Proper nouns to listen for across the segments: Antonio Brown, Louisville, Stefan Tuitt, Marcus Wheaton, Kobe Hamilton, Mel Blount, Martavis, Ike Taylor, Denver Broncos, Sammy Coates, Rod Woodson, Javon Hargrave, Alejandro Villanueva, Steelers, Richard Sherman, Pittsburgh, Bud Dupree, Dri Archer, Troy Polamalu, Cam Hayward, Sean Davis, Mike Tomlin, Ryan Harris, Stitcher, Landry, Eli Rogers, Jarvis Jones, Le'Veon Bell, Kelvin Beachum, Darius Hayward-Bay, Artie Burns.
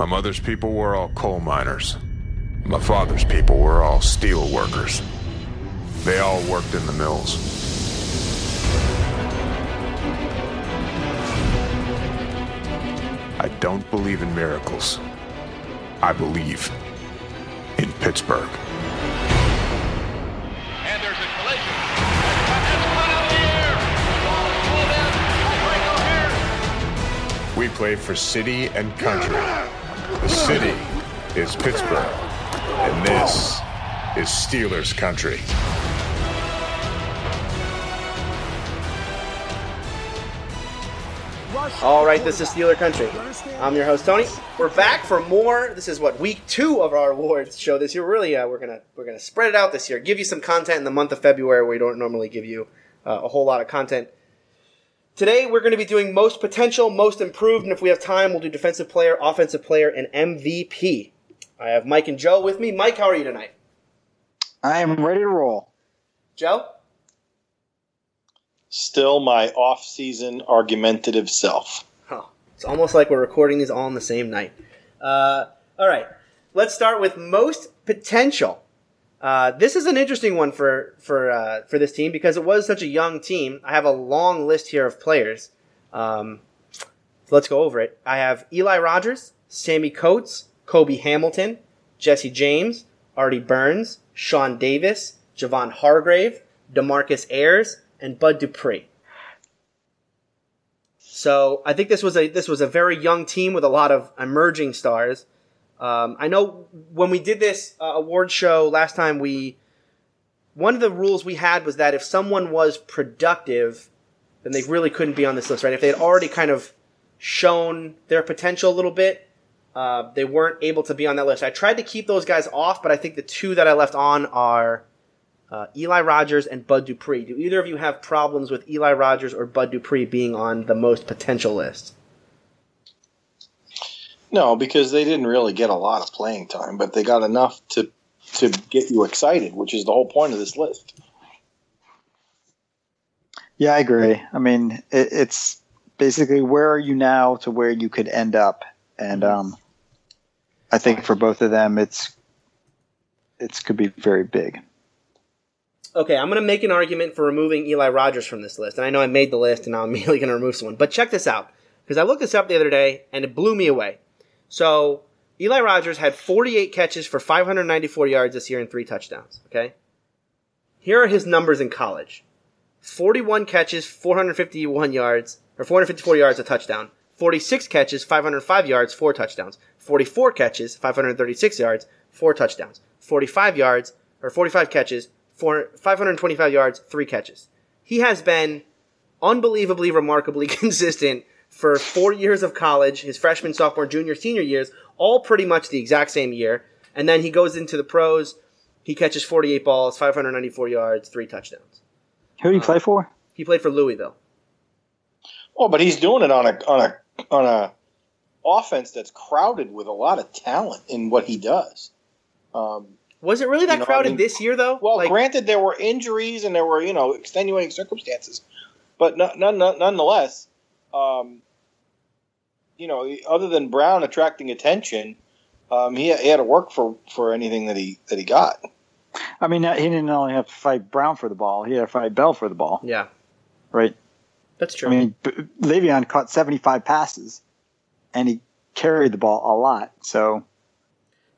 My mother's people were all coal miners. My father's people were all steel workers. They all worked in the mills. I don't believe in miracles. I believe in Pittsburgh. And there's a collision. We play for city and country. The city is Pittsburgh, and this is Steelers Country. All right, this is Steeler Country. I'm your host, Tony. We're back for more. This is week 2 of our awards show this year. Really, we're gonna spread it out this year. Give you some content in the month of February. We don't normally give you a whole lot of content. Today, we're going to be doing most potential, most improved, and if we have time, we'll do defensive player, offensive player, and MVP. I have Mike and Joe with me. Mike, how are you tonight? I am ready to roll. Joe? Still my off-season argumentative self. Oh, it's almost like we're recording these all on the same night. All right, let's start with most potential. This is an interesting one for this team because it was such a young team. I have a long list here of players. So let's go over it. I have Eli Rogers, Sammy Coates, Kobe Hamilton, Jesse James, Artie Burns, Sean Davis, Javon Hargrave, DeMarcus Ayers, and Bud Dupree. So I think this was a very young team with a lot of emerging stars. I know when we did this award show last time, one of the rules we had was that if someone was productive, then they really couldn't be on this list, right? If they had already kind of shown their potential a little bit, they weren't able to be on that list. I tried to keep those guys off, but I think the two that I left on are Eli Rogers and Bud Dupree. Do either of you have problems with Eli Rogers or Bud Dupree being on the most potential list? No, because they didn't really get a lot of playing time, but they got enough to get you excited, which is the whole point of this list. Yeah, I agree. I mean, it's basically where are you now to where you could end up, and I think for both of them, it could be very big. Okay, I'm going to make an argument for removing Eli Rogers from this list, and I know I made the list, and I'm immediately going to remove someone. But check this out, because I looked this up the other day, and it blew me away. So Eli Rogers had 48 catches for 594 yards this year and 3 touchdowns, okay? Here are his numbers in college. 41 catches, 451 yards, or 454 yards, a touchdown. 46 catches, 505 yards, 4 touchdowns. 44 catches, 536 yards, 4 touchdowns. 45 catches, 525 yards, 3 catches. He has been unbelievably, remarkably consistent for 4 years of college, his freshman, sophomore, junior, senior years, all pretty much the exact same year. And then he goes into the pros. He catches 48 balls, 594 yards, 3 touchdowns. Who did he play for? He played for Louisville. Oh, but he's doing it on a offense that's crowded with a lot of talent in what he does. Was it really that crowded this year, though? Well, granted, there were injuries and there were extenuating circumstances, but nonetheless. Other than Brown attracting attention, he had to work for anything that he got. I mean, he didn't only have to fight Brown for the ball; he had to fight Bell for the ball. Yeah, right. That's true. I mean, Le'Veon caught 75 passes, and he carried the ball a lot. So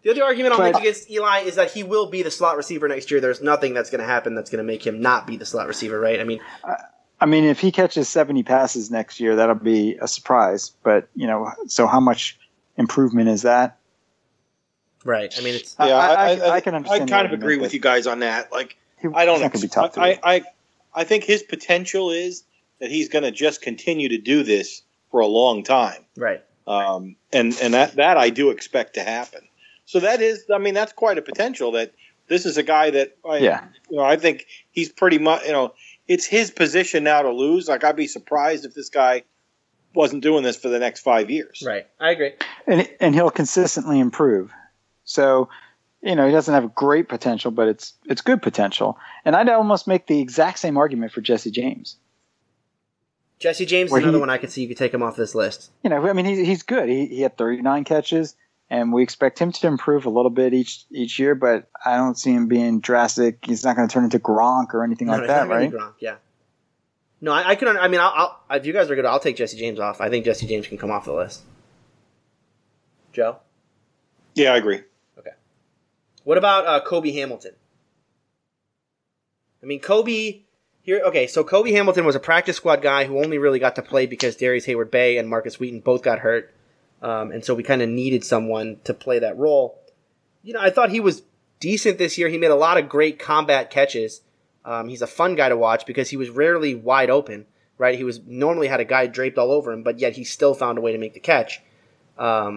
the other argument I'll make against Eli is that he will be the slot receiver next year. There's nothing that's going to happen that's going to make him not be the slot receiver, right? I mean, if he catches 70 passes next year, that'll be a surprise. But, so how much improvement is that? Right. I mean, it's... Yeah, I can understand. I kind of agree with you guys on that. Like, I think his potential is that he's going to just continue to do this for a long time. Right. And that I do expect to happen. So that's quite a potential that this is a guy that, I think he's pretty much, it's his position now to lose. Like, I'd be surprised if this guy wasn't doing this for the next 5 years. Right. I agree. And he'll consistently improve. So, he doesn't have great potential, but it's good potential. And I'd almost make the exact same argument for Jesse James. Jesse James is another one I could see you could take him off this list. He's good. He had 39 catches, And we expect him to improve a little bit each year, but I don't see him being drastic. He's not going to turn into Gronk or anything like that, right? Gronk, yeah. No, I can. I mean, I'll, if you guys are good, I'll take Jesse James off. I think Jesse James can come off the list. Joe? Yeah, I agree. Okay. What about Kobe Hamilton? I mean, Kobe here. Okay, so Kobe Hamilton was a practice squad guy who only really got to play because Darius Hayward-Bay and Marcus Wheaton both got hurt. And so we kind of needed someone to play that role. You know, I thought he was decent this year. He made a lot of great combat catches. He's a fun guy to watch because he was rarely wide open, right? He was normally had a guy draped all over him, but yet he still found a way to make the catch. But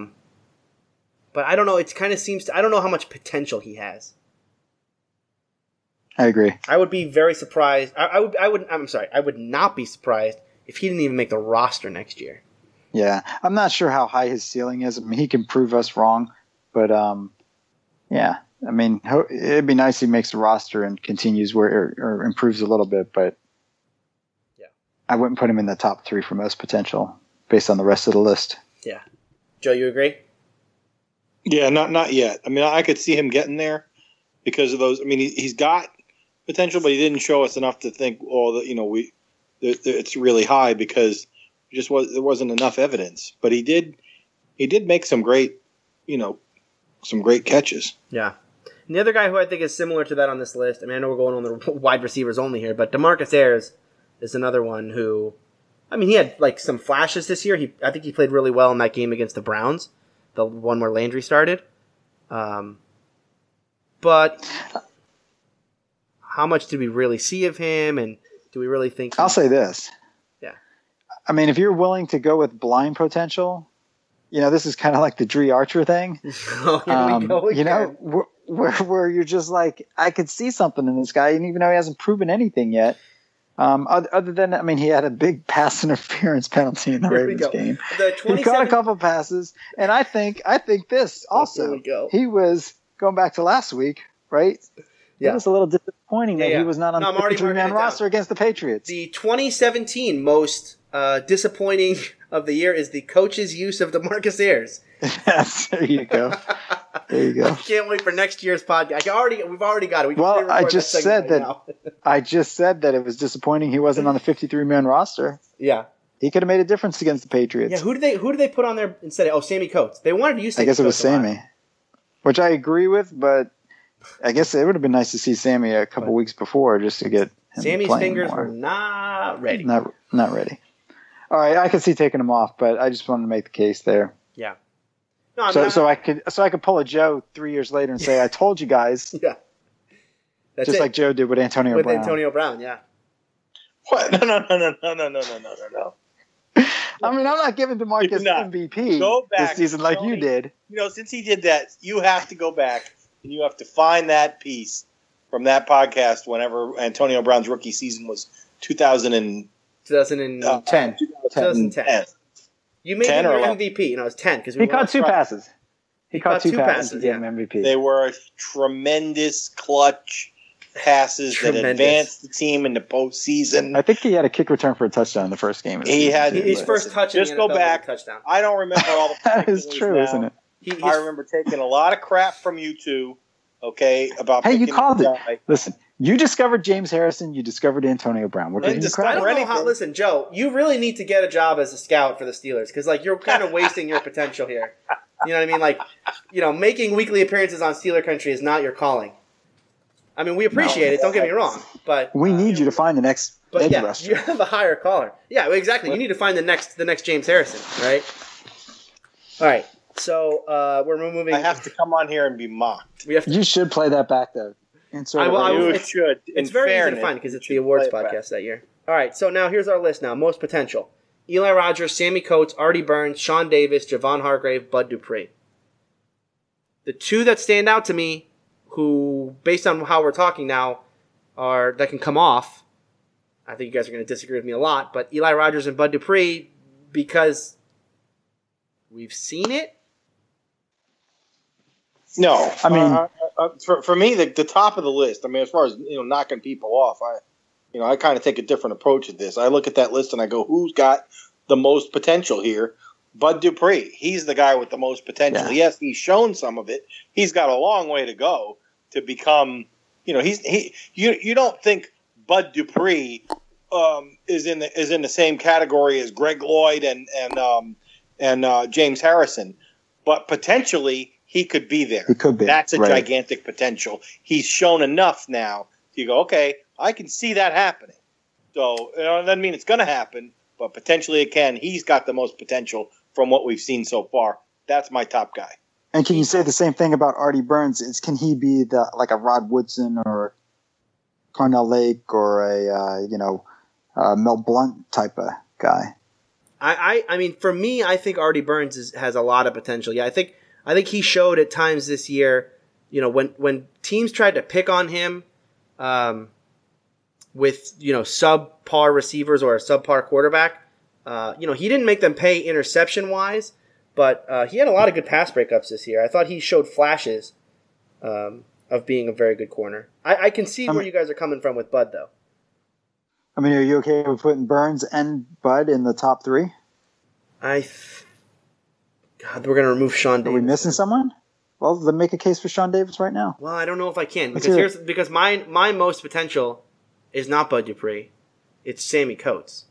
I don't know. It kind of seems to, I don't know how much potential he has. I agree. I would be very surprised. I would not be surprised if he didn't even make the roster next year. Yeah, I'm not sure how high his ceiling is. I mean, he can prove us wrong, but yeah, I mean, it'd be nice if he makes the roster and continues where or improves a little bit, but yeah, I wouldn't put him in the top three for most potential based on the rest of the list. Yeah, Joe, you agree? Yeah, not yet. I mean, I could see him getting there because of those. I mean, he's got potential, but he didn't show us enough to think, oh, you know, it's really high because. Just was there wasn't enough evidence, but he did make some great, you know, some great catches. Yeah, and the other guy who I think is similar to that on this list. I mean, I know we're going on the wide receivers only here, but DeMarcus Ayers is another one who, I mean, he had like some flashes this year. I think he played really well in that game against the Browns, the one where Landry started. But how much did we really see of him, and do we really think? I'll say this. I mean, if you're willing to go with blind potential, you know, this is kind of like the Dri Archer thing. Oh, we go again. You know, where you're just like, I could see something in this guy, and even though he hasn't proven anything yet, other than, I mean, he had a big pass interference penalty in the Ravens game. He caught a couple passes, and I think this also. He was going back to last week, right? Yeah. It was a little disappointing that he was not on the 3-man roster against the Patriots. The 2017 most disappointing of the year is the coach's use of DeMarcus Ayers. Yes, there you go. There you go. I can't wait for next year's podcast. We've already got it. I just said that it was disappointing he wasn't on the 53-man roster. Yeah, he could have made a difference against the Patriots. Yeah, who did they put on there instead? Oh, Sammy Coates. They wanted to use. I guess it was Sammy, which I agree with, but I guess it would have been nice to see Sammy a couple weeks before just to get him Sammy's fingers were not ready. Not ready. All right, I could see taking him off, but I just wanted to make the case there. Yeah. No, I could pull a Joe 3 years later and say, "I told you guys." Yeah. That's just it. Like Joe did with Antonio Brown. With Antonio Brown, yeah. What? No. I mean, I'm not giving DeMarcus MVP this season like Tony, you did. You know, since he did that, you have to go back and you have to find that piece from that podcast whenever Antonio Brown's rookie season was 2010. You made him MVP, and I was 10 because he caught two passes. He caught two passes. Yeah, MVP. They were tremendous clutch passes that advanced the team into postseason. I think he had a kick return for a touchdown in the first game. He had his first touch. Just go back. Touchdown. I don't remember all the. That is true, isn't it? I remember taking a lot of crap from you two. Okay, about you called it. Listen. You discovered James Harrison. You discovered Antonio Brown. We're getting crap. Listen, Joe, you really need to get a job as a scout for the Steelers because, like, you're kind of wasting your potential here. You know what I mean? Like, you know, making weekly appearances on Steeler Country is not your calling. I mean, we appreciate it. Don't get me wrong, but we need you to find the next. But yeah, you have a higher caller. Yeah, exactly. You need to find the next James Harrison, right? All right. So we're moving. I have to come on here and be mocked. You should play that back though. Should. It's very easy to find because it's the awards podcast that year. All right, so now here's our list now. Most potential. Eli Rogers, Sammy Coates, Artie Burns, Sean Davis, Javon Hargrave, Bud Dupree. The two that stand out to me who, based on how we're talking now, are that can come off. I think you guys are going to disagree with me a lot, but Eli Rogers and Bud Dupree because we've seen it. No. I mean... for me, the top of the list. I mean, as far as you know, knocking people off, I kind of take a different approach at this. I look at that list and I go, "Who's got the most potential here?" Bud Dupree. He's the guy with the most potential. Yeah. Yes, he's shown some of it. He's got a long way to go to become, you know, you don't think Bud Dupree is in the same category as Greg Lloyd and James Harrison, but potentially he could be there. He could be. That's a gigantic potential. He's shown enough now. You go, okay, I can see that happening. So it doesn't mean it's going to happen, but potentially it can. He's got the most potential from what we've seen so far. That's my top guy. And can you say the same thing about Artie Burns? Can he be like a Rod Woodson or Carnell Lake or a Mel Blount type of guy? I mean, for me, I think Artie Burns has a lot of potential. Yeah, I think he showed at times this year. You know, when teams tried to pick on him with, you know, subpar receivers or a subpar quarterback, he didn't make them pay interception wise, but he had a lot of good pass breakups this year. I thought he showed flashes of being a very good corner. I can see where you guys are coming from with Bud, though. I mean, are you okay with putting Burns and Bud in the top three? God, we're going to remove Sean Davis. Are we missing someone? Well, then make a case for Sean Davis right now. Well, I don't know if I can. Because my most potential is not Bud Dupree. It's Sammy Coates.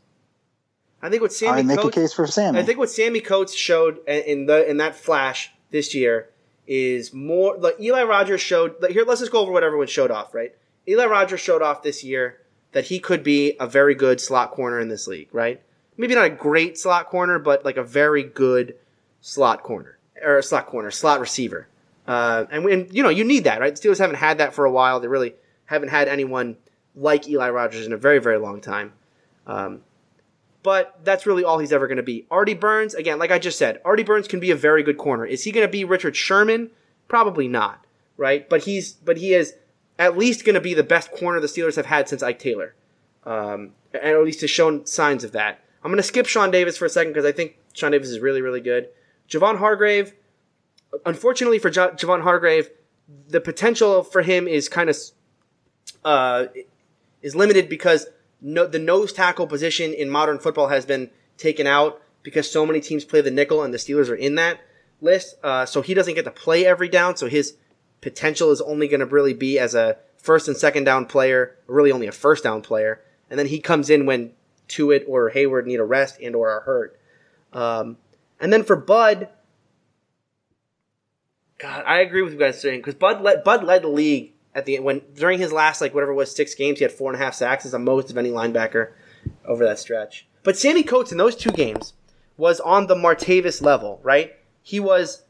I think what Sammy Coates... make a case for Sammy. I think what Sammy Coates showed in that flash this year is more... Like Eli Rogers showed... let's just go over what everyone showed off, right? Eli Rogers showed off this year that he could be a very good slot corner in this league, right? Maybe not a great slot corner, but like a very good slot receiver. And you need that, right? The Steelers haven't had that for a while. They really haven't had anyone like Eli Rogers in a very, very long time. But that's really all he's ever going to be. Artie Burns, again, like I just said, Artie Burns can be a very good corner. Is he going to be Richard Sherman? Probably not, right? But he is at least going to be the best corner the Steelers have had since Ike Taylor. And at least has shown signs of that. I'm going to skip Sean Davis for a second because I think Sean Davis is really, really good. Javon Hargrave, unfortunately for Javon Hargrave, the potential for him is kind of is limited because the nose tackle position in modern football has been taken out because so many teams play the nickel and the Steelers are in that list. So he doesn't get to play every down, so his potential is only going to really be as a first and second down player, or really only a first down player, and then he comes in when Tuitt or Hayward need a rest and or are hurt. And then for Bud, God, I agree with you guys saying because Bud led the league at the end during his last six games, he had 4.5 sacks as the most of any linebacker over that stretch. But Sammy Coates in those two games was on the Martavis level, right? He was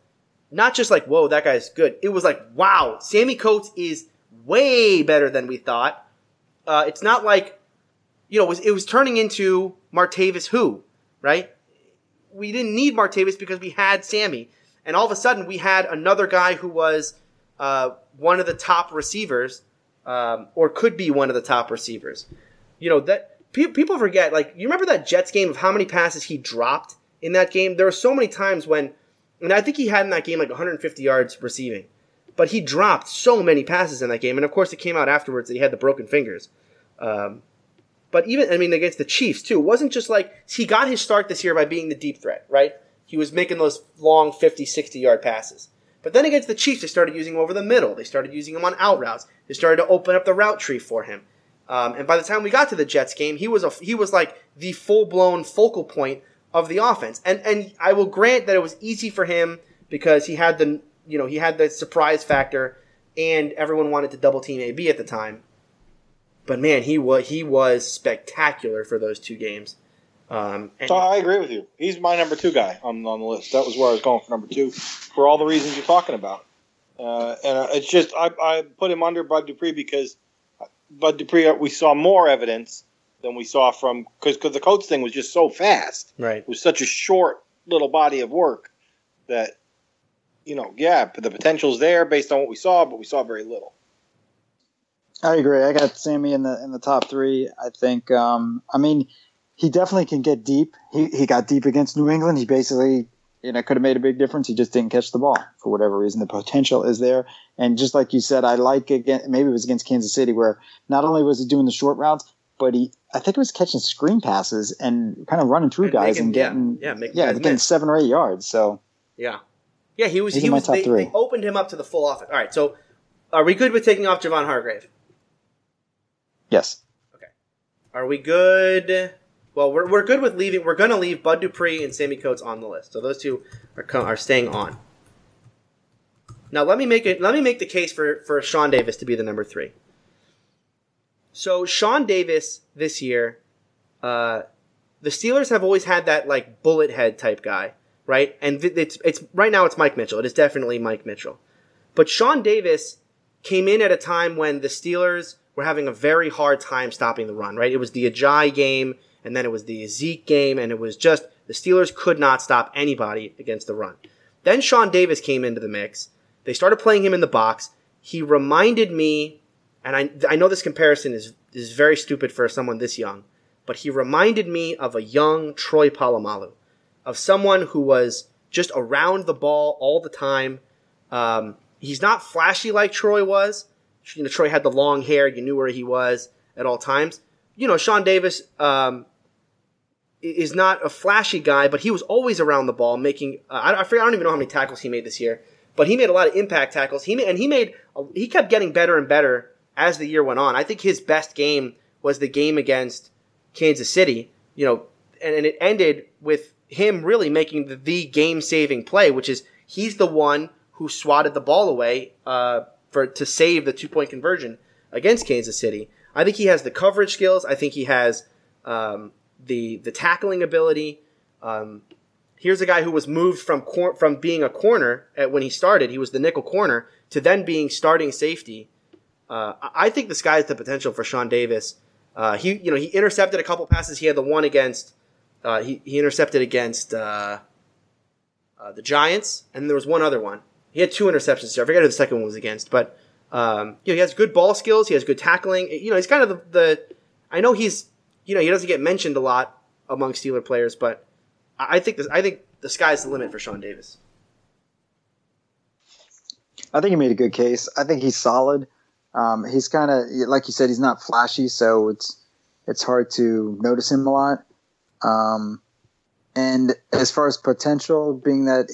not just like, whoa, that guy's good. It was like, wow, Sammy Coates is way better than we thought. It's not like, you know, it was turning into Martavis who, right? We didn't need Martavis because we had Sammy. And all of a sudden, we had another guy who was one of the top receivers or could be one of the top receivers. You know, that people forget, like, you remember that Jets game of how many passes he dropped in that game? There were so many times when... And I think he had in that game like 150 yards receiving. But he dropped so many passes in that game. And, of course, it came out afterwards that he had the broken fingers. But even, I mean, against the Chiefs, too. It wasn't just like he got his start this year by being the deep threat, right? He was making those long 50, 60-yard passes. But then against the Chiefs, they started using him over the middle. They started using him on out routes. They started to open up the route tree for him. And by the time we got to the Jets game, he was like the full-blown focal point of the offense. And I will grant that it was easy for him because he had the surprise factor and everyone wanted to double team AB at the time. But man, he was spectacular for those two games. So I agree with you. He's my number two guy on the list. That was where I was going for number two for all the reasons you're talking about. And it's just, I put him under Bud Dupree because Bud Dupree, we saw more evidence than we saw from, because the Coates thing was just so fast. Right. It was such a short little body of work that, you know, yeah, the potential's there based on what we saw, but we saw very little. I agree. I got Sammy in the top three. I think, he definitely can get deep. He got deep against New England. He basically, you know, could have made a big difference. He just didn't catch the ball for whatever reason. The potential is there. And just like you said, maybe it was against Kansas City where not only was he doing the short routes, but I think it was catching screen passes and kind of running through guys and getting, getting 7 or 8 yards. So yeah, he was. They opened him up to the full offense. All right, so are we good with taking off Javon Hargrave? Yes. Okay. Are we good? Well, we're good with leaving. We're going to leave Bud Dupree and Sammy Coates on the list, so those two are staying on. Now let me make the case for Sean Davis to be the number 3. So Sean Davis this year, the Steelers have always had that like bullet head type guy, right? And it's right now it's Mike Mitchell. It is definitely Mike Mitchell, but Sean Davis came in at a time when the Steelers were having a very hard time stopping the run, right? It was the Ajayi game, and then it was the Zeke game, and it was just the Steelers could not stop anybody against the run. Then Sean Davis came into the mix. They started playing him in the box. He reminded me. And I know this comparison is very stupid for someone this young, but he reminded me of a young Troy Polamalu, of someone who was just around the ball all the time. He's not flashy like Troy was. You know, Troy had the long hair. You knew where he was at all times. You know, Sean Davis is not a flashy guy, but he was always around the ball making I don't even know how many tackles he made this year, but he made a lot of impact tackles. He kept getting better and better as the year went on. I think his best game was the game against Kansas City, you know, and it ended with him really making the game-saving play, which is he's the one who swatted the ball away to save the two-point conversion against Kansas City. I think he has the coverage skills. I think he has the tackling ability. Here's a guy who was moved from being a corner when he started. He was the nickel corner to then being starting safety. I think the sky is the potential for Sean Davis. He intercepted a couple passes. He had the one against he intercepted against the Giants, and there was one other one. He had 2 interceptions. I forget who the second one was against, but he has good ball skills. He has good tackling. You know, he's kind of the I know he's he doesn't get mentioned a lot among Steeler players, but I think the sky is the limit for Sean Davis. I think he made a good case. I think he's solid. He's kind of, like you said, he's not flashy, so it's hard to notice him a lot. And as far as potential, being that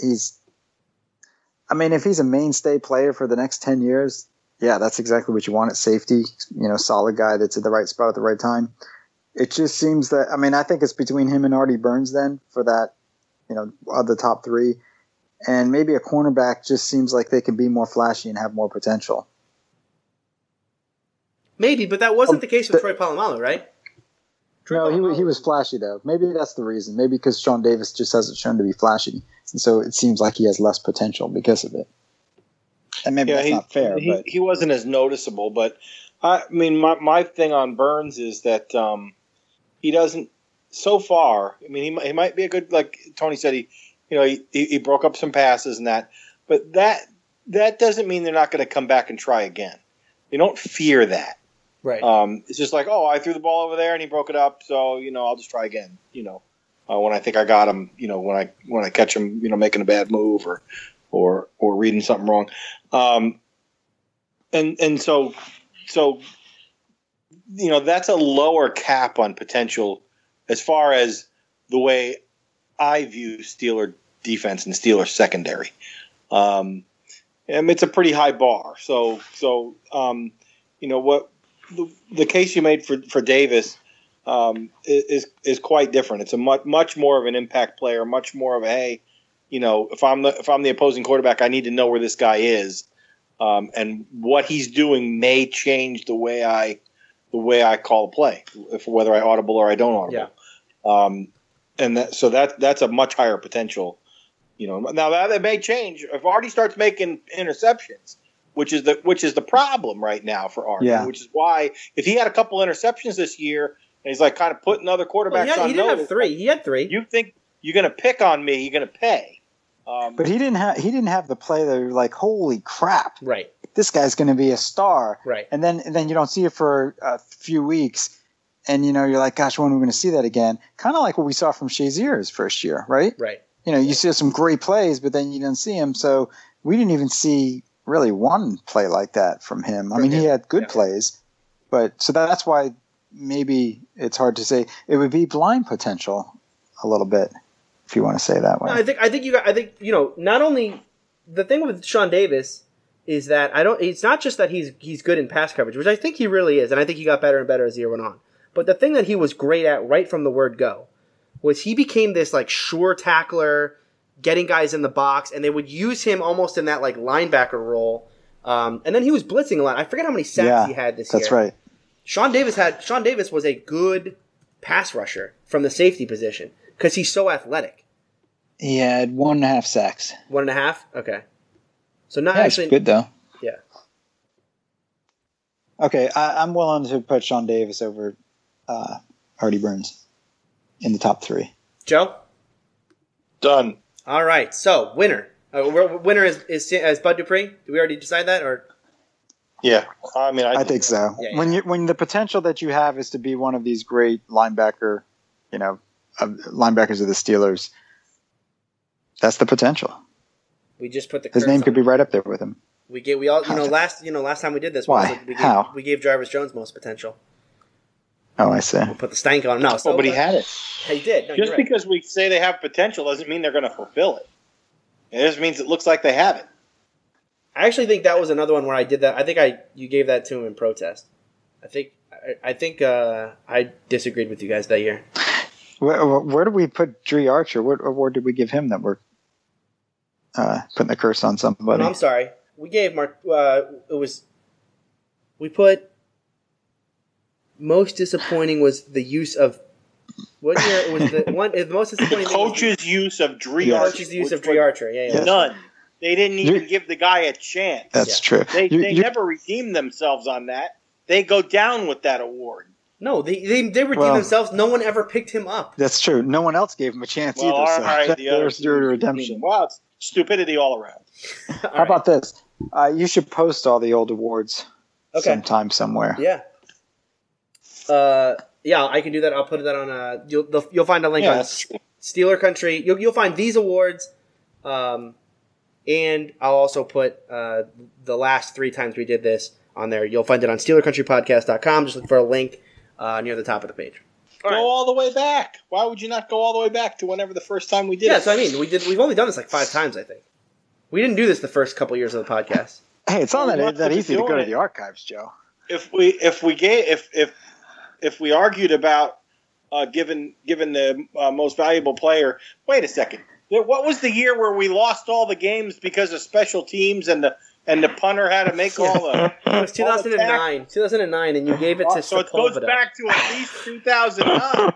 if he's a mainstay player for the next 10 years, yeah, that's exactly what you want at safety. You know, solid guy that's at the right spot at the right time. It just seems that, I think it's between him and Artie Burns then for that, of the top 3. And maybe a cornerback just seems like they can be more flashy and have more potential. Maybe, but that wasn't the case with Troy Polamalu, right? No, he was flashy, though. Maybe that's the reason. Maybe because Sean Davis just hasn't shown to be flashy. And so it seems like he has less potential because of it. And maybe that's not fair. He wasn't as noticeable. But, my thing on Burns is that he doesn't – so far, he might be a good – like Tony said, he broke up some passes and that. But that doesn't mean they're not going to come back and try again. They don't fear that. Right. It's just like, I threw the ball over there and he broke it up, so I'll just try again. When I think I got him, when I catch him, making a bad move or reading something wrong, and so that's a lower cap on potential as far as the way I view Steeler defense and Steeler secondary. It's a pretty high bar. So what. The case you made for Davis is quite different. It's a much more of an impact player, much more of a if I'm the opposing quarterback, I need to know where this guy is, and what he's doing may change the way I call play, if whether I audible or I don't audible. Yeah. That's a much higher potential. Now that may change if Artie starts making interceptions. Which is the problem right now for Artie, which is why if he had a couple interceptions this year and he's like kind of putting other quarterbacks on he didn't notice, have 3. He had 3. You think you're going to pick on me? You're going to pay. But he didn't have the play that you're like, holy crap, right? This guy's going to be a star, right? And then you don't see it for a few weeks, and you're like, gosh, when are we going to see that again? Kind of like what we saw from Shazier's first year, right? Right. You see some great plays, but then you didn't see him. So we didn't even see. Really one play like that from him. He had good plays, but so that's why maybe it's hard to say. It would be blind potential a little bit, if you want to say it that way. No, I think not only the thing with Sean Davis is that it's not just that he's good in pass coverage, which I think he really is, and I think he got better and better as the year went on. But the thing that he was great at right from the word go was he became this like sure tackler, getting guys in the box, and they would use him almost in that like linebacker role. And then he was blitzing a lot. I forget how many sacks he had this year. That's right. Sean Davis was a good pass rusher from the safety position because he's so athletic. He had 1.5 sacks. 1.5? Okay. So not actually good though. Yeah. Okay, I'm willing to put Sean Davis over Artie Burns in the top 3. Joe? Done. All right. So winner. Winner is Bud Dupree. Did we already decide that, or? Yeah, I mean, I think so. Yeah. When the potential that you have is to be one of these great linebackers of the Steelers, that's the potential. We just put the curse. His name could be right up there with him. Last time we did this, we gave Jarvis Jones most potential. Oh, I see. We'll put the stank on him. No, but he had it. He did. No, just because we say they have potential doesn't mean they're going to fulfill it. It just means it looks like they have it. I actually think that was another one where I did that. I think you gave that to him in protest. I think I disagreed with you guys that year. Where did we put Dri Archer? What award did we give him that we're putting the curse on somebody? No, I'm sorry. We gave Mark. We put most disappointing was the use of. What year it was the one? The most disappointing. The coach's use of Dri Archer. Coach's use of Dri Archer. Yeah, yeah. None. They didn't even give the guy a chance. That's true. They never redeemed themselves on that. They go down with that award. No, they redeemed themselves. No one ever picked him up. That's true. No one else gave him a chance either. All right, so there's your redemption. Wow, it's stupidity all around. How about this? You should post all the old awards sometime somewhere. Yeah. Yeah, I can do that. I'll put that on – you'll find a link on Steeler Country. You'll find these awards. And I'll also put the last 3 times we did this on there. You'll find it on SteelerCountryPodcast.com. Just look for a link near the top of the page. Go all the way back. Why would you not go all the way back to whenever the first time we did it? Yeah, so I mean, we've only done this like 5 times, I think. We didn't do this the first couple years of the podcast. Hey, it's not that easy to go to the archives, Joe. If we argued about giving the most valuable player, wait a second. What was the year where we lost all the games because of special teams and the punter had to make all the? It was 2009. 2009, and you gave it to Sepulveda. So it goes back to at least 2009.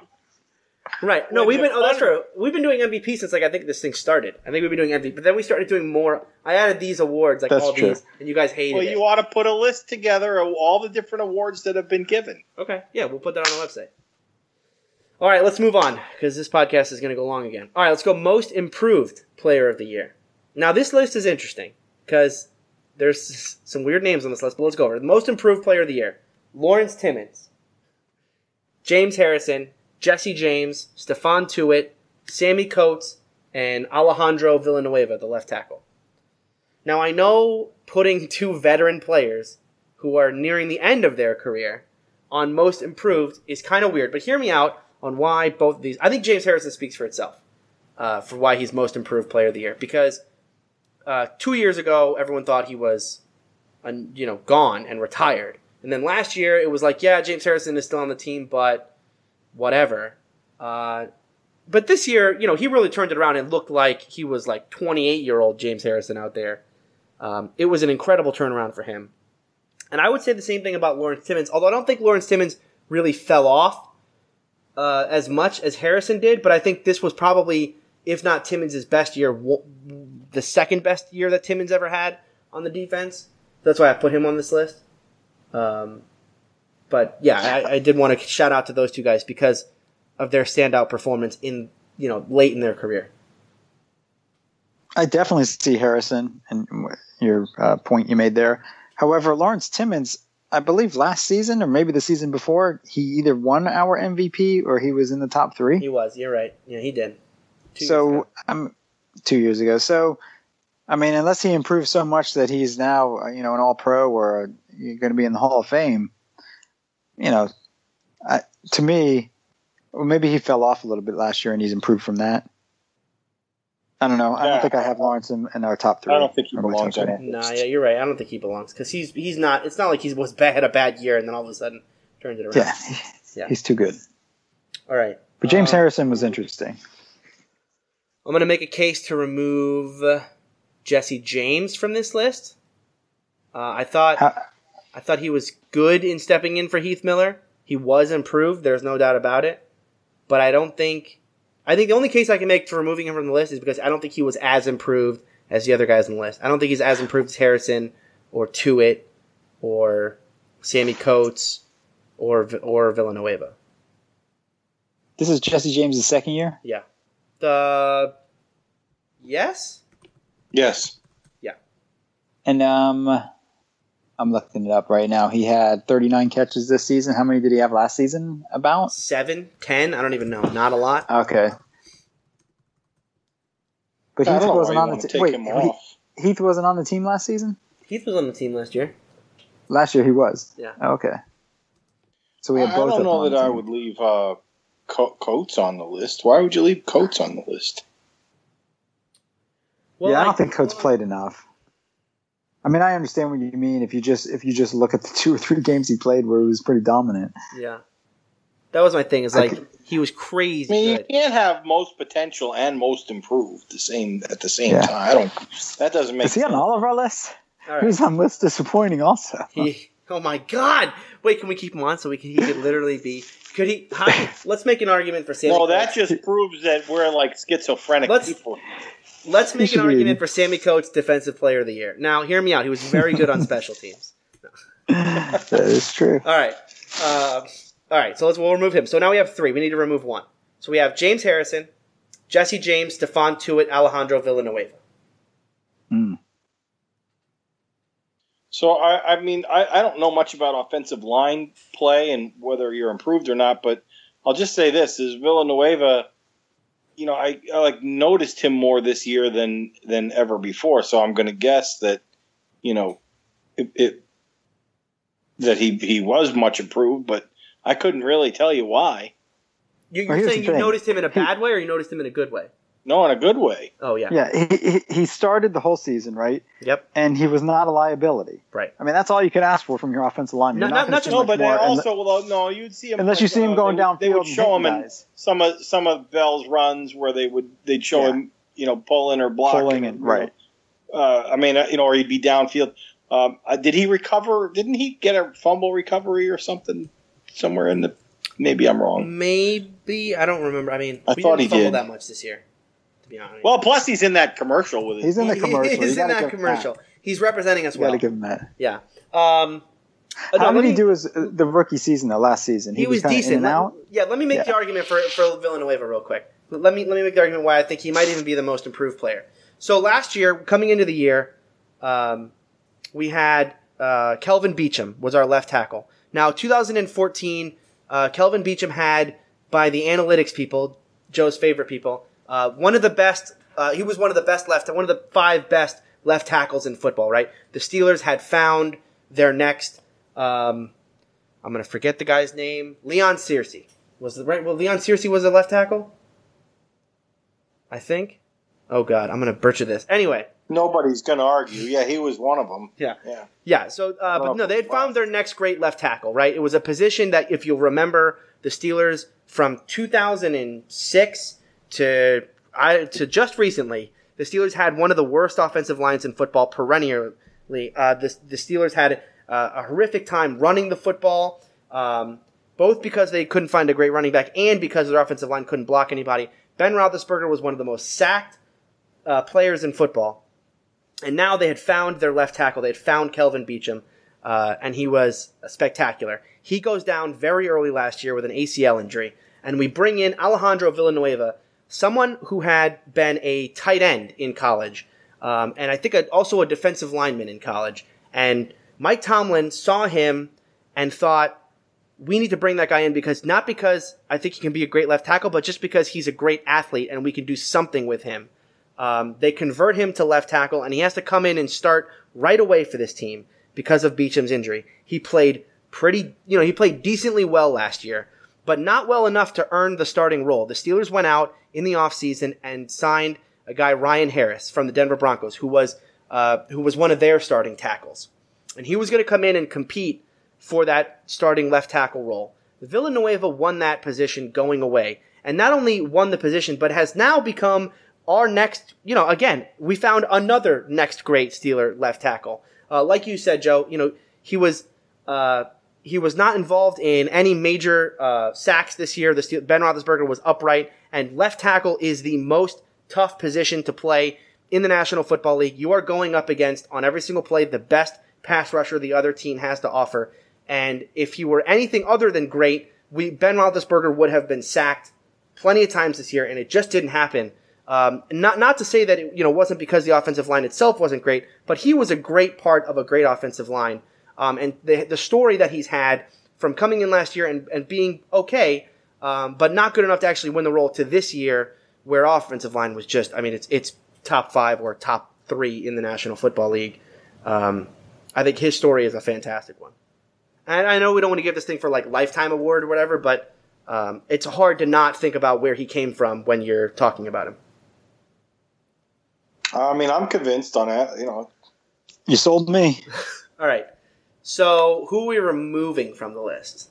Right. No, we've been. Oh, that's true. We've been doing MVP since I think this thing started. I think we've been doing MVP, but then we started doing more. I added these awards these, and you guys hated it. Well, you ought to put a list together of all the different awards that have been given. Okay. Yeah, we'll put that on the website. All right, let's move on because this podcast is going to go long again. All right, let's go most improved player of the year. Now, this list is interesting because there's some weird names on this list, but let's go over it. Most improved player of the year, Lawrence Timmons, James Harrison, Jesse James, Stefan Tuitt, Sammy Coates, and Alejandro Villanueva, the left tackle. Now, I know putting 2 veteran players who are nearing the end of their career on most improved is kind of weird, but hear me out on why both of these. I think James Harrison speaks for itself for why he's most improved player of the year. Because 2 years ago, everyone thought he was gone and retired. And then last year, it was like, yeah, James Harrison is still on the team, but whatever. But this year, he really turned it around and looked like he was like 28-year-old James Harrison out there. It was an incredible turnaround for him. And I would say the same thing about Lawrence Timmons, although I don't think Lawrence Timmons really fell off as much as Harrison did, but I think this was probably, if not Timmons' best year, the second best year that Timmons ever had on the defense. That's why I put him on this list. But yeah, I did want to shout out to those 2 guys because of their standout performance in late in their career. I definitely see Harrison and your point you made there. However, Lawrence Timmons, I believe last season or maybe the season before, he either won our MVP or he was in the top 3. He was. You're right. Yeah, he did. 2 years ago. So, I mean, unless he improves so much that he's now, an All-Pro or going to be in the Hall of Fame, to me, well, maybe he fell off a little bit last year and he's improved from that. I don't know. I don't think I have Lawrence in our top three. I don't think he belongs. Nah, yeah, you're right. I don't think he belongs because he's not. It's not like he was had a bad year and then all of a sudden turned it around. Yeah, he's too good. All right, but James Harrison was interesting. I'm going to make a case to remove Jesse James from this list. I thought he was good in stepping in for Heath Miller. He was improved. There's no doubt about it. But I think the only case I can make for removing him from the list is because I don't think he was as improved as the other guys on the list. I don't think he's as improved as Harrison or Tuitt or Sammy Coates or Villanueva. This is Jesse James' second year? Yeah. Yes. Yeah. And I'm looking it up right now. He had 39 catches this season. How many did he have last season? About 7, 10. I don't even know. Not a lot. Okay. But Heath wasn't on the team. Wait, Heath wasn't on the team last season? Heath was on the team last year. Last year he was. Yeah. Okay. So we have both. I don't know that I would leave Coates on the list. Why would you leave Coates on the list? Well, yeah, I don't think Coates played enough. I mean, I understand what you mean if you just look at the 2 or 3 games he played where he was pretty dominant. Yeah. That was my thing. Is like he was crazy. I mean, you can't have most potential and most improved at the same time. That doesn't make sense. Is he on all of our lists? All right. He was on list disappointing also. Oh my God. Wait, can we keep him on so he could literally be let's make an argument for Sammy Coates. Well, that just proves that we're like schizophrenic people. Let's make an argument for Sammy Coates, Defensive Player of the Year. Now, hear me out. He was very good on special teams. That is true. All right. So we'll remove him. So now we have 3. We need to remove 1. So we have James Harrison, Jesse James, Stefan Tuitt, Alejandro Villanueva. Mm. So, I mean, I don't know much about offensive line play and whether you're improved or not, but I'll just say this, is Villanueva – you know, I like noticed him more this year than ever before. So I'm going to guess that, you know, that he was much improved, but I couldn't really tell you why. You're saying you noticed him in a bad way, or you noticed him in a good way? No, in a good way. Oh yeah, yeah. He started the whole season, right? Yep. And he was not a liability, right? I mean, that's all you could ask for from your offensive line. You'd see him unless you see him going downfield. They would show him in some of Bell's runs where they'd show him, you know, pulling or blocking, and, right? I mean, you know, or he'd be downfield. Did he recover? Didn't he get a fumble recovery or something somewhere in the? Maybe I'm wrong. Maybe I don't remember. I mean, I thought he didn't fumble that much this year. Well, plus he's in that commercial with his. He's in the commercial. He's in that commercial. He's representing us well. Got to give him that. Yeah. How did he do his the rookie season, the last season? He was decent. Let me make the argument for Villanueva real quick. Let me make the argument why I think he might even be the most improved player. So last year, coming into the year, we had Kelvin Beachum was our left tackle. Now, 2014, Kelvin Beachum had, by the analytics people, Joe's favorite people. He was one of the 5 best left tackles in football, right? The Steelers had found their next, I'm going to forget the guy's name. Leon Searcy. Leon Searcy was a left tackle? I think. Oh God, I'm going to butcher this. Anyway. Nobody's going to argue. Yeah, he was one of them. Yeah. So, they had found their next great left tackle, right? It was a position that, if you'll remember, the Steelers from 2006 to just recently, the Steelers had one of the worst offensive lines in football perennially. The Steelers had a horrific time running the football, both because they couldn't find a great running back and because their offensive line couldn't block anybody. Ben Roethlisberger was one of the most sacked players in football. And now they had found their left tackle. They had found Kelvin Beachum, and he was spectacular. He goes down very early last year with an ACL injury, and we bring in Alejandro Villanueva, someone who had been a tight end in college, and I think also a defensive lineman in college. And Mike Tomlin saw him and thought, we need to bring that guy in because I think he can be a great left tackle, but just because he's a great athlete and we can do something with him. They convert him to left tackle, and he has to come in and start right away for this team because of Beachum's injury. He played decently well last year. but not well enough to earn the starting role. The Steelers went out in the offseason and signed a guy, Ryan Harris, from the Denver Broncos, who was one of their starting tackles. And he was going to come in and compete for that starting left tackle role. Villanueva won that position going away, and not only won the position, but has now become our next, again, we found another next great Steeler left tackle. Like you said, Joe, he was not involved in any major sacks this year. Ben Roethlisberger was upright, and left tackle is the most tough position to play in the National Football League. You are going up against, on every single play, the best pass rusher the other team has to offer. And if he were anything other than great, Ben Roethlisberger would have been sacked plenty of times this year, and it just didn't happen. Not to say that it wasn't because the offensive line itself wasn't great, but he was a great part of a great offensive line. And the story that he's had from coming in last year and being okay, but not good enough to actually win the role, to this year where offensive line was just, it's top 5 or top 3 in the National Football League. I think his story is a fantastic one. And I know we don't want to give this thing for lifetime award or whatever, but it's hard to not think about where he came from when you're talking about him. I'm convinced on that. You sold me. All right. So who are we removing from the list?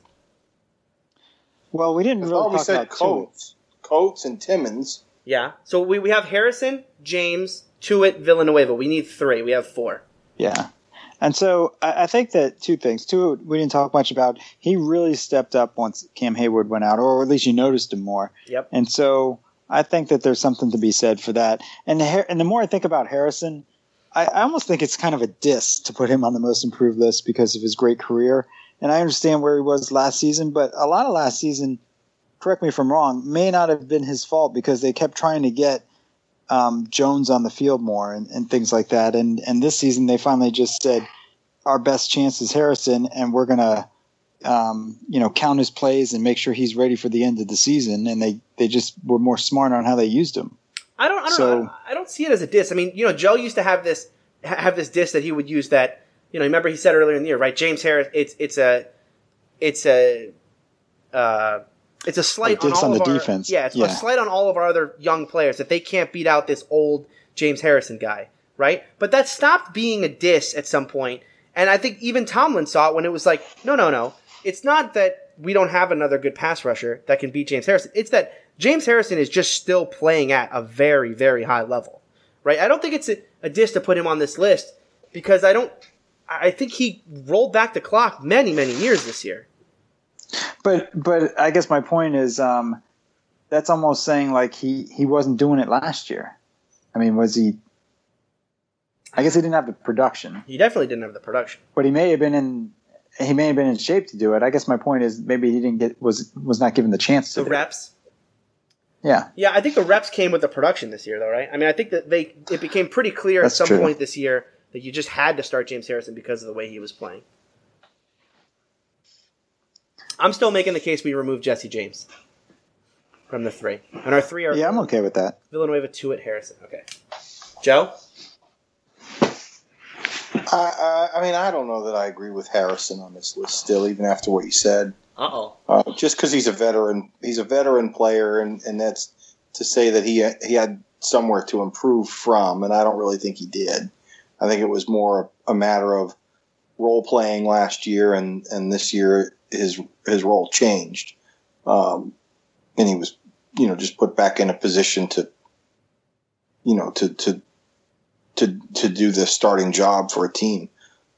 Well, we didn't really talk about Coates. Coates and Timmons. Yeah. So we have Harrison, James, Tuitt, Villanueva. We need 3. We have 4. Yeah. And so I think that two things. Two, we didn't talk much about. He really stepped up once Cam Hayward went out, or at least you noticed him more. Yep. And so I think that there's something to be said for that. And the more I think about Harrison, I almost think it's kind of a diss to put him on the most improved list because of his great career. And I understand where he was last season, but a lot of last season, correct me if I'm wrong, may not have been his fault because they kept trying to get Jones on the field more and things like that. And this season they finally just said our best chance is Harrison, and we're going to count his plays and make sure he's ready for the end of the season. And they just were more smart on how they used him. I don't see it as a diss. Joe used to have this diss that he would use that, remember he said earlier in the year, right? James Harris, it's a slight on all of our defense. Yeah, it's a slight on all of our other young players that they can't beat out this old James Harrison guy, right? But that stopped being a diss at some point, and I think even Tomlin saw it when it was like, no. It's not that we don't have another good pass rusher that can beat James Harrison. It's that James Harrison is just still playing at a very, very high level, right? I don't think it's a diss to put him on this list because I think he rolled back the clock many, many years this year. But I guess my point is that's almost saying he wasn't doing it last year. Was he? I guess he didn't have the production. He definitely didn't have the production. But he may have been in shape to do it. I guess my point is maybe he didn't was not given the chance to do it. The reps. Yeah. Yeah, I think the reps came with the production this year though, right? I think that it became pretty clear that's at some point this year that you just had to start James Harrison because of the way he was playing. I'm still making the case we remove Jesse James from the 3. And our 3 are... Yeah, I'm okay with that. Villanueva, Tuitt, Harrison. Okay. Joe? I don't know that I agree with Harrison on this list still, even after what you said. Uh-oh. Just because he's a veteran player, and that's to say that he had somewhere to improve from, and I don't really think he did. I think it was more a matter of role-playing last year, and this year his role changed, and he was just put back in a position to to do the starting job for a team.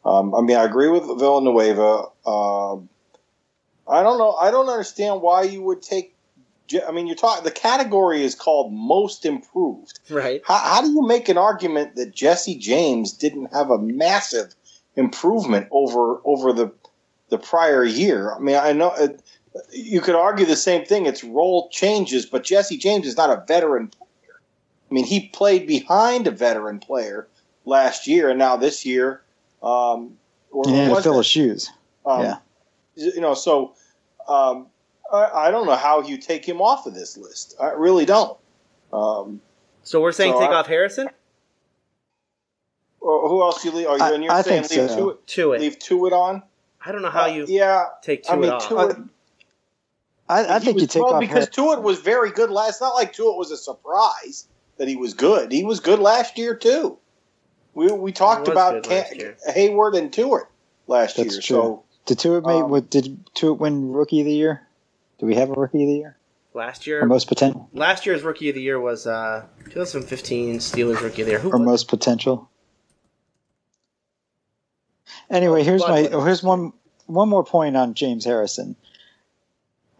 I agree with Villanueva. I don't know. I don't understand why you would take. You're talking. The category is called most improved. Right. How do you make an argument that Jesse James didn't have a massive improvement over the prior year? I know you could argue the same thing. It's role changes, but Jesse James is not a veteran player. He played behind a veteran player last year, and now this year, to fill his shoes. I don't know how you take him off of this list. I really don't. So we're saying take off Harrison? Or who else you leave? You're saying leave Tuitt on? I don't know how you take Tuitt off. I think you take off because Tuitt was very good last. Not like Tuitt was a surprise that he was good. He was good last year too. We talked about Hayward and Tuitt last year. That's true. So did Tuitt win Rookie of the Year? Do we have a Rookie of the Year last year? Or most potential. Last year's Rookie of the Year was 2015 Steelers Rookie of the Year. Who or was most it? Potential. Anyway, here's one more point on James Harrison.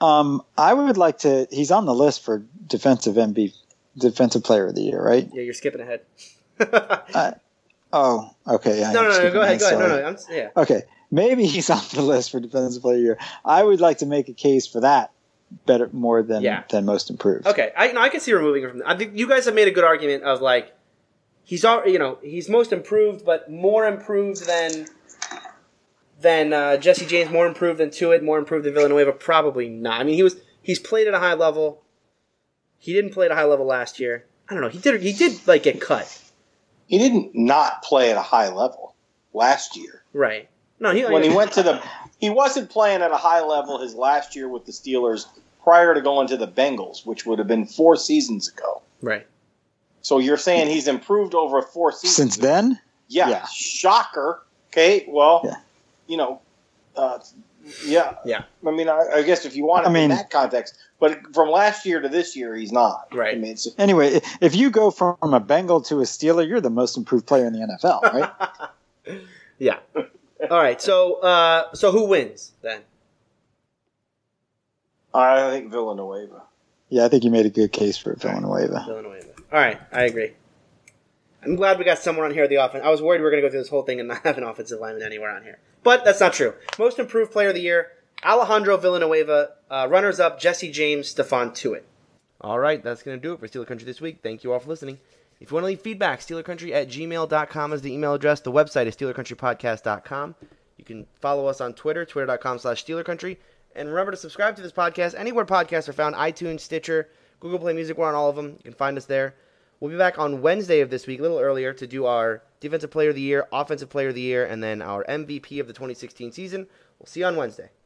I would like to. He's on the list for defensive player of the year, right? Yeah, you're skipping ahead. Okay. No. Go ahead. Okay, maybe he's on the list for defensive player of the year. I would like to make a case for that more than most improved. Okay, I can see removing him from. I think you guys have made a good argument of like he's already, he's most improved, but more improved than. Jesse James, more improved than Tuitt, more improved than Villanueva, probably not. I mean, he's played at a high level. He didn't play at a high level last year. I don't know. He did like get cut. He didn't not play at a high level last year. Right. No, he wasn't playing at a high level his last year with the Steelers prior to going to the Bengals, which would have been 4 seasons ago. Right. So you're saying he's improved over 4 seasons since then? Yeah. Shocker. Okay. Well. Yeah. Yeah. I mean, I guess if you want it in that context, but from last year to this year, he's not. Right. I mean, anyway, if you go from a Bengal to a Steeler, you're the most improved player in the NFL, right? Yeah. All right. So who wins then? I think Villanueva. Yeah, I think you made a good case for Villanueva. All right, I agree. I'm glad we got someone on here at the offense. I was worried we were going to go through this whole thing and not have an offensive lineman anywhere on here. But that's not true. Most improved player of the year, Alejandro Villanueva. Runners-up, Jesse James, Stefan Tuitt. All right, that's going to do it for Steeler Country this week. Thank you all for listening. If you want to leave feedback, SteelerCountry@gmail.com is the email address. The website is SteelerCountryPodcast.com. You can follow us on Twitter, twitter.com/SteelerCountry. And remember to subscribe to this podcast anywhere podcasts are found, iTunes, Stitcher, Google Play Music. We're on all of them. You can find us there. We'll be back on Wednesday of this week, a little earlier, to do our Defensive Player of the Year, Offensive Player of the Year, and then our MVP of the 2016 season. We'll see you on Wednesday.